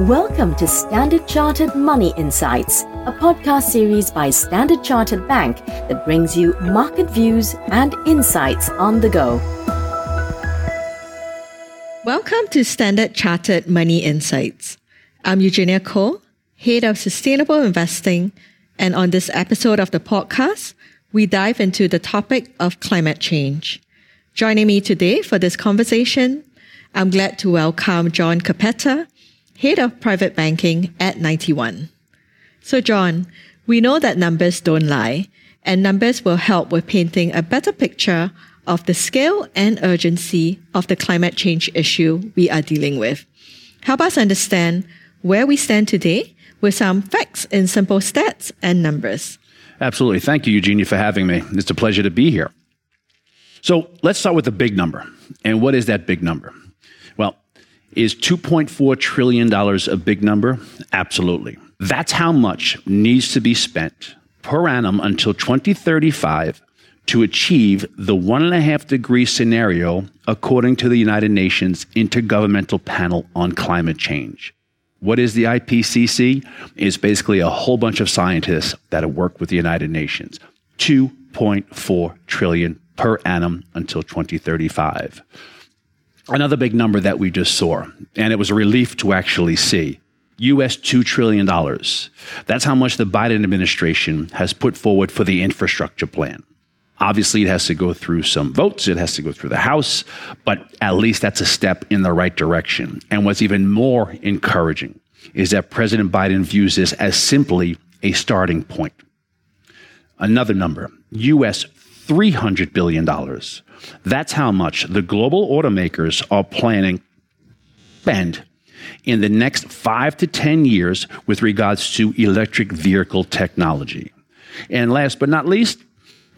Welcome to Standard Chartered Money Insights, a podcast series by Standard Chartered Bank that brings you market views and insights on the go. Welcome to Standard Chartered Money Insights. I'm Eugenia Cole, Head of Sustainable Investing, and on this episode of the podcast, we dive into the topic of climate change. Joining me today for this conversation, I'm glad to welcome John Capetta, Head of Private Banking at 91. So John, we know that numbers don't lie, and numbers will help with painting a better picture of the scale and urgency of the climate change issue we are dealing with. Help us understand where we stand today with some facts in simple stats and numbers. Absolutely. Thank you, Eugenia, for having me. It's a pleasure to be here. So let's start with the big number. And what is that big number? Well, is $2.4 trillion a big number? Absolutely. That's how much needs to be spent per annum until 2035 to achieve the 1.5-degree scenario according to the United Nations Intergovernmental Panel on Climate Change. What is the IPCC? It's basically a whole bunch of scientists that work with the United Nations. $2.4 trillion per annum until 2035. Another big number that we just saw, and it was a relief to actually see, US $2 trillion. That's how much the Biden administration has put forward for the infrastructure plan. Obviously, it has to go through some votes, it has to go through the House, but at least that's a step in the right direction. And what's even more encouraging is that President Biden views this as simply a starting point. Another number, US $300 billion. That's how much the global automakers are planning to spend in the next 5 to 10 years with regards to electric vehicle technology. And last but not least,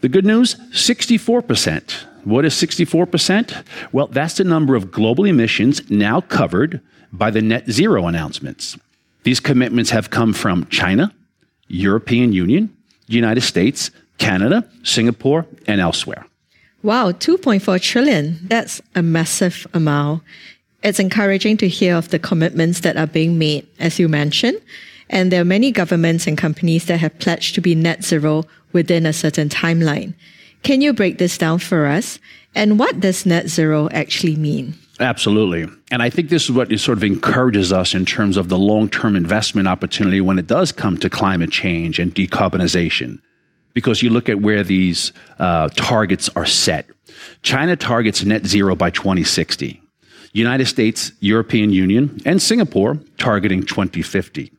the good news, 64%. What is 64%? Well, that's the number of global emissions now covered by the net zero announcements. These commitments have come from China, European Union, United States, Canada, Singapore, and elsewhere. Wow, 2.4 trillion. That's a massive amount. It's encouraging to hear of the commitments that are being made, as you mentioned. And there are many governments and companies that have pledged to be net zero within a certain timeline. Can you break this down for us? And what does net zero actually mean? Absolutely. And I think this is what sort of encourages us in terms of the long-term investment opportunity when it does come to climate change and decarbonization. Because you look at where these targets are set. China targets net zero by 2060. United States, European Union, and Singapore targeting 2050.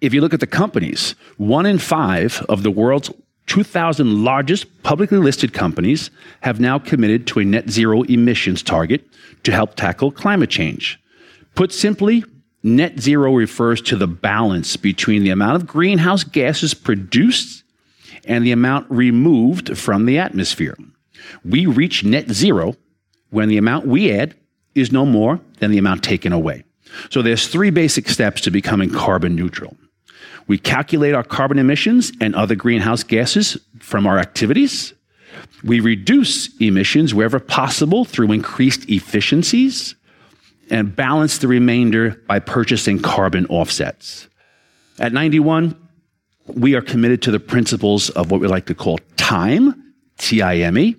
If you look at the companies, 1 in 5 of the world's 2,000 largest publicly listed companies have now committed to a net zero emissions target to help tackle climate change. Put simply, net zero refers to the balance between the amount of greenhouse gases produced and the amount removed from the atmosphere. We reach net zero when the amount we add is no more than the amount taken away. So there's 3 basic steps to becoming carbon neutral. We calculate our carbon emissions and other greenhouse gases from our activities. We reduce emissions wherever possible through increased efficiencies and balance the remainder by purchasing carbon offsets. At 91, we are committed to the principles of what we like to call TIME, T-I-M-E,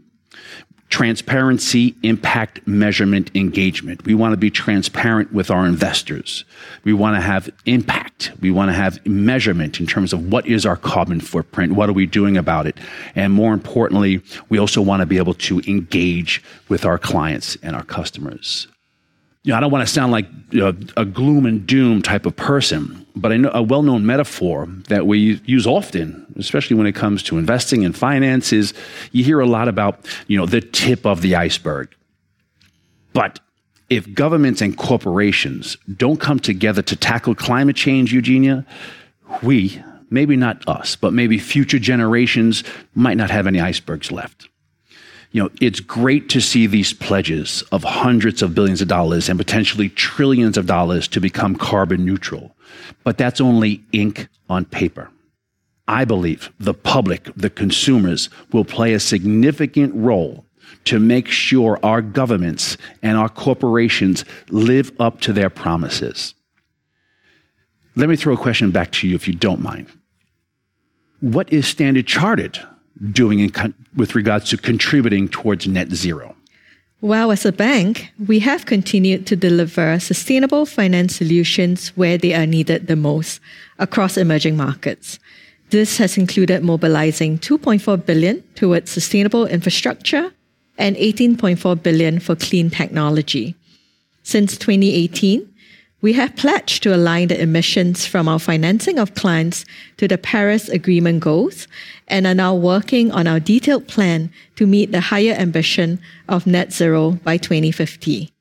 transparency, impact, measurement, engagement. We want to be transparent with our investors. We want to have impact. We want to have measurement in terms of what is our carbon footprint, what are we doing about it, and more importantly, we also want to be able to engage with our clients and our customers. You know, I don't want to sound like a gloom and doom type of person, but I know a well-known metaphor that we use often, especially when it comes to investing and finances, you hear a lot about, the tip of the iceberg. But if governments and corporations don't come together to tackle climate change, Eugenia, we, maybe not us, but maybe future generations might not have any icebergs left. It's great to see these pledges of hundreds of billions of dollars and potentially trillions of dollars to become carbon neutral. But that's only ink on paper. I believe the public, the consumers, will play a significant role to make sure our governments and our corporations live up to their promises. Let me throw a question back to you, if you don't mind. What is Standard Chartered doing with regards to contributing towards net zero? Well, as a bank, we have continued to deliver sustainable finance solutions where they are needed the most across emerging markets. This has included mobilizing $2.4 billion towards sustainable infrastructure and $18.4 billion for clean technology. Since 2018, we have pledged to align the emissions from our financing of clients to the Paris Agreement goals and are now working on our detailed plan to meet the higher ambition of net zero by 2050.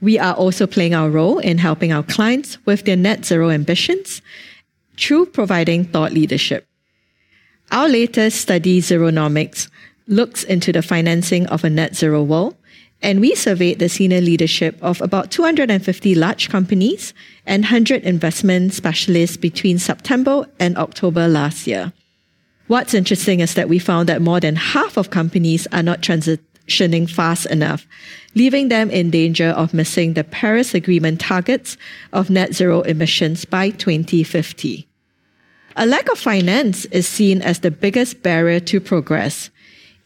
We are also playing our role in helping our clients with their net zero ambitions through providing thought leadership. Our latest study, Zeronomics, looks into the financing of a net zero world, and we surveyed the senior leadership of about 250 large companies and 100 investment specialists between September and October last year. What's interesting is that we found that more than half of companies are not transitioning fast enough, leaving them in danger of missing the Paris Agreement targets of net zero emissions by 2050. A lack of finance is seen as the biggest barrier to progress.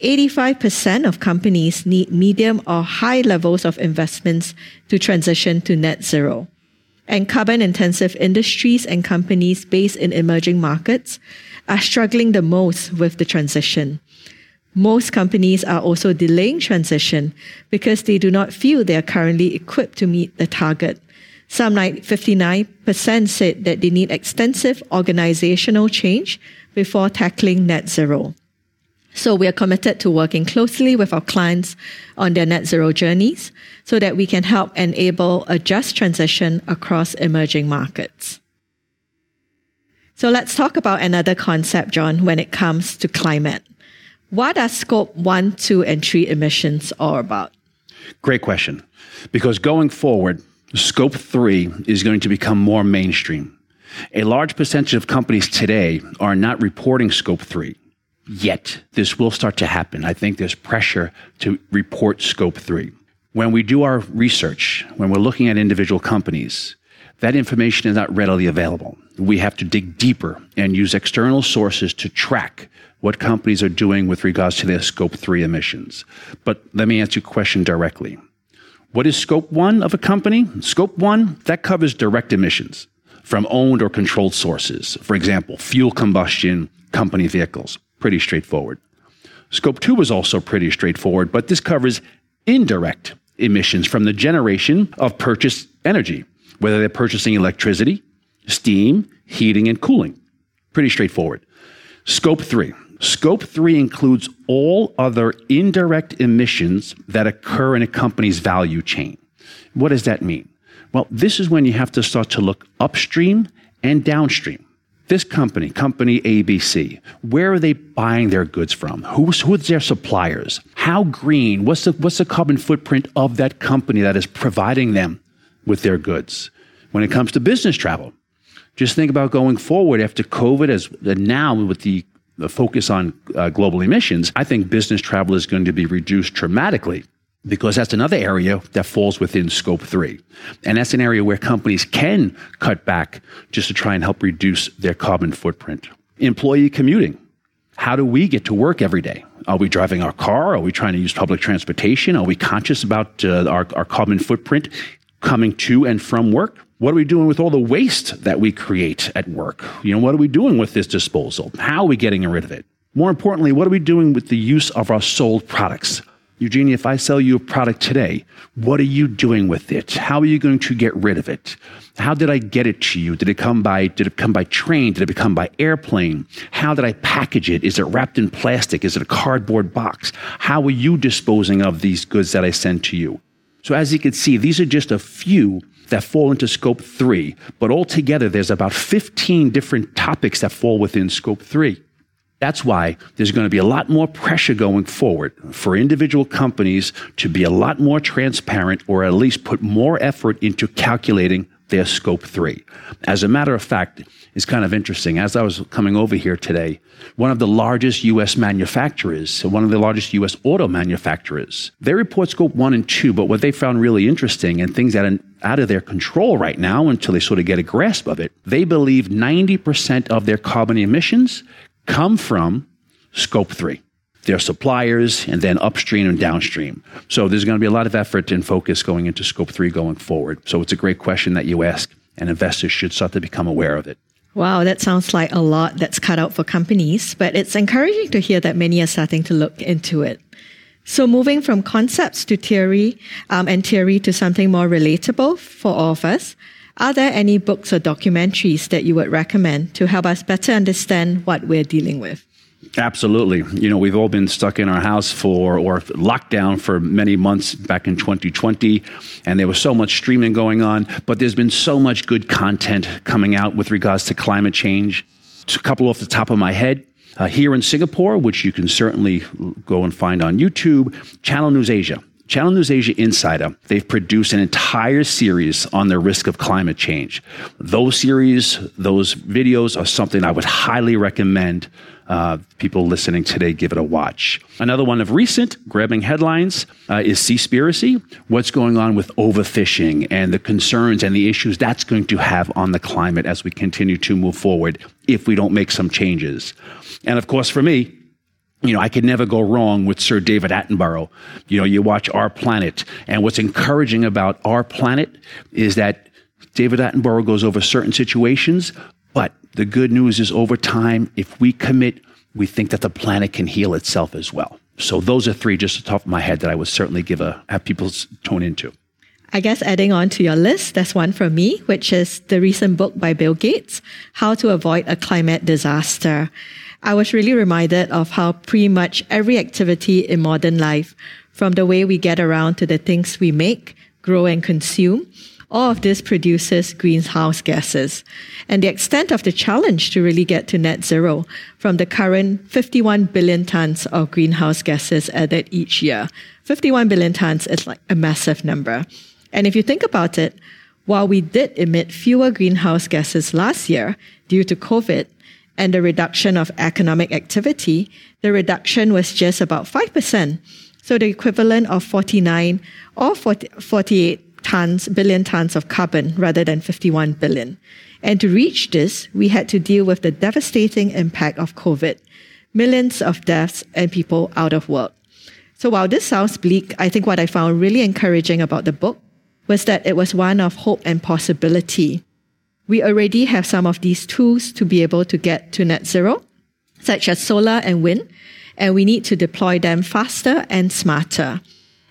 85% of companies need medium or high levels of investments to transition to net zero. And carbon-intensive industries and companies based in emerging markets are struggling the most with the transition. Most companies are also delaying transition because they do not feel they are currently equipped to meet the target. Some, like 59%, said that they need extensive organizational change before tackling net zero. So we are committed to working closely with our clients on their net zero journeys so that we can help enable a just transition across emerging markets. So let's talk about another concept, John, when it comes to climate. What are scope 1, 2, and 3 emissions all about? Great question. Because going forward, scope 3 is going to become more mainstream. A large percentage of companies today are not reporting scope 3. Yet, this will start to happen. I think there's pressure to report Scope 3. When we do our research, when we're looking at individual companies, that information is not readily available. We have to dig deeper and use external sources to track what companies are doing with regards to their Scope 3 emissions. But let me answer your question directly. What is Scope 1 of a company? Scope 1, that covers direct emissions from owned or controlled sources. For example, fuel combustion, company vehicles. Pretty straightforward. Scope 2 was also pretty straightforward, but this covers indirect emissions from the generation of purchased energy, whether they're purchasing electricity, steam, heating, and cooling. Pretty straightforward. Scope 3. Scope 3 includes all other indirect emissions that occur in a company's value chain. What does that mean? Well, this is when you have to start to look upstream and downstream. This company ABC, where are they buying their goods from? Who's their suppliers? How green? What's the carbon footprint of that company that is providing them with their goods? When it comes to business travel, just think about going forward after COVID, as now with the focus on global emissions, I think business travel is going to be reduced dramatically, because that's another area that falls within Scope 3. And that's an area where companies can cut back just to try and help reduce their carbon footprint. Employee commuting. How do we get to work every day? Are we driving our car? Are we trying to use public transportation? Are we conscious about our carbon footprint coming to and from work? What are we doing with all the waste that we create at work? What are we doing with this disposal? How are we getting rid of it? More importantly, what are we doing with the use of our sold products? Eugenia, if I sell you a product today, what are you doing with it? How are you going to get rid of it? How did I get it to you? Did it come by train? Did it come by airplane? How did I package it? Is it wrapped in plastic? Is it a cardboard box? How are you disposing of these goods that I send to you? So as you can see, these are just a few that fall into Scope 3, but altogether there's about 15 different topics that fall within Scope 3. That's why there's going to be a lot more pressure going forward for individual companies to be a lot more transparent, or at least put more effort into calculating their Scope 3. As a matter of fact, it's kind of interesting. As I was coming over here today, one of the largest U.S. manufacturers, one of the largest U.S. auto manufacturers, they report Scope 1 and 2, but what they found really interesting and things that are out of their control right now until they sort of get a grasp of it, they believe 90% of their carbon emissions come from Scope 3. Their suppliers, and then upstream and downstream. So there's going to be a lot of effort and focus going into Scope 3 going forward. So it's a great question that you ask, and investors should start to become aware of it. Wow, that sounds like a lot that's cut out for companies, but it's encouraging to hear that many are starting to look into it. So moving from concepts to theory, and theory to something more relatable for all of us, are there any books or documentaries that you would recommend to help us better understand what we're dealing with? Absolutely. You know, we've all been stuck in our house or lockdown for many months back in 2020, and there was so much streaming going on, but there's been so much good content coming out with regards to climate change. It's a couple off the top of my head. Here in Singapore, which you can certainly go and find on YouTube, Channel News Asia. Channel News Asia Insider, they've produced an entire series on the risk of climate change. Those series, those videos are something I would highly recommend people listening today give it a watch. Another one of recent grabbing headlines is Seaspiracy, what's going on with overfishing and the concerns and the issues that's going to have on the climate as we continue to move forward if we don't make some changes. And of course, for me, you know, I could never go wrong with Sir David Attenborough. You know, you watch Our Planet, and what's encouraging about Our Planet is that David Attenborough goes over certain situations, but the good news is over time, if we commit, we think that the planet can heal itself as well. So those are three just off the top of my head that I would certainly have people tune into. I guess adding on to your list, there's one from me, which is the recent book by Bill Gates, How to Avoid a Climate Disaster. I was really reminded of how pretty much every activity in modern life, from the way we get around to the things we make, grow and consume, all of this produces greenhouse gases. And the extent of the challenge to really get to net zero from the current 51 billion tons of greenhouse gases added each year. 51 billion tons is like a massive number. And if you think about it, while we did emit fewer greenhouse gases last year due to COVID, and the reduction of economic activity, the reduction was just about 5%. So the equivalent of 49 or 48 billion tons of carbon rather than 51 billion. And to reach this, we had to deal with the devastating impact of COVID, millions of deaths and people out of work. So while this sounds bleak, I think what I found really encouraging about the book was that it was one of hope and possibility. We already have some of these tools to be able to get to net zero, such as solar and wind, and we need to deploy them faster and smarter.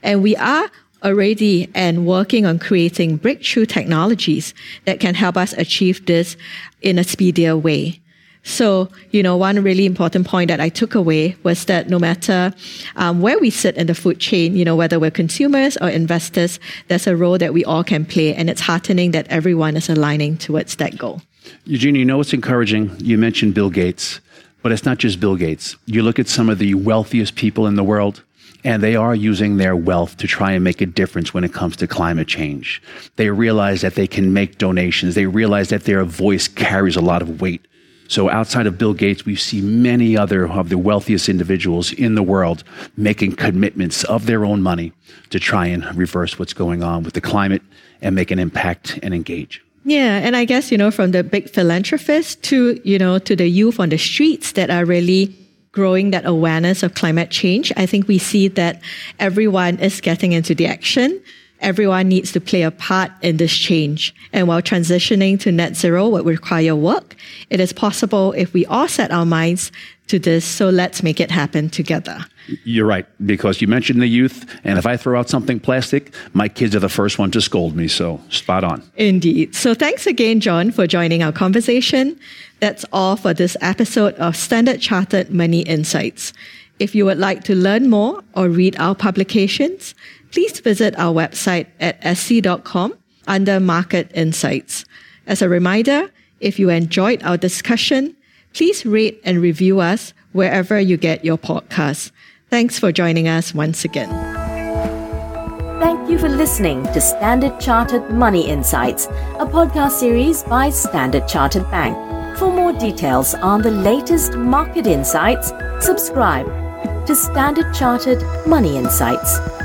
And we are already and working on creating breakthrough technologies that can help us achieve this in a speedier way. So, you know, one really important point that I took away was that no matter where we sit in the food chain, you know, whether we're consumers or investors, there's a role that we all can play. And it's heartening that everyone is aligning towards that goal. Eugenia, you know what's encouraging? You mentioned Bill Gates, but it's not just Bill Gates. You look at some of the wealthiest people in the world, and they are using their wealth to try and make a difference when it comes to climate change. They realize that they can make donations. They realize that their voice carries a lot of weight. So outside of Bill Gates, we see many other of the wealthiest individuals in the world making commitments of their own money to try and reverse what's going on with the climate and make an impact and engage. Yeah. And I guess, you know, from the big philanthropists to, you know, to the youth on the streets that are really growing that awareness of climate change, I think we see that everyone is getting into the action. Everyone needs to play a part in this change. And while transitioning to net zero would require work, it is possible if we all set our minds to this. So let's make it happen together. You're right, because you mentioned the youth. And if I throw out something plastic, my kids are the first one to scold me. So spot on. Indeed. So thanks again, John, for joining our conversation. That's all for this episode of Standard Chartered Money Insights. If you would like to learn more or read our publications, please visit our website at sc.com under Market Insights. As a reminder, if you enjoyed our discussion, please rate and review us wherever you get your podcasts. Thanks for joining us once again. Thank you for listening to Standard Chartered Money Insights, a podcast series by Standard Chartered Bank. For more details on the latest market insights, subscribe to Standard Chartered Money Insights.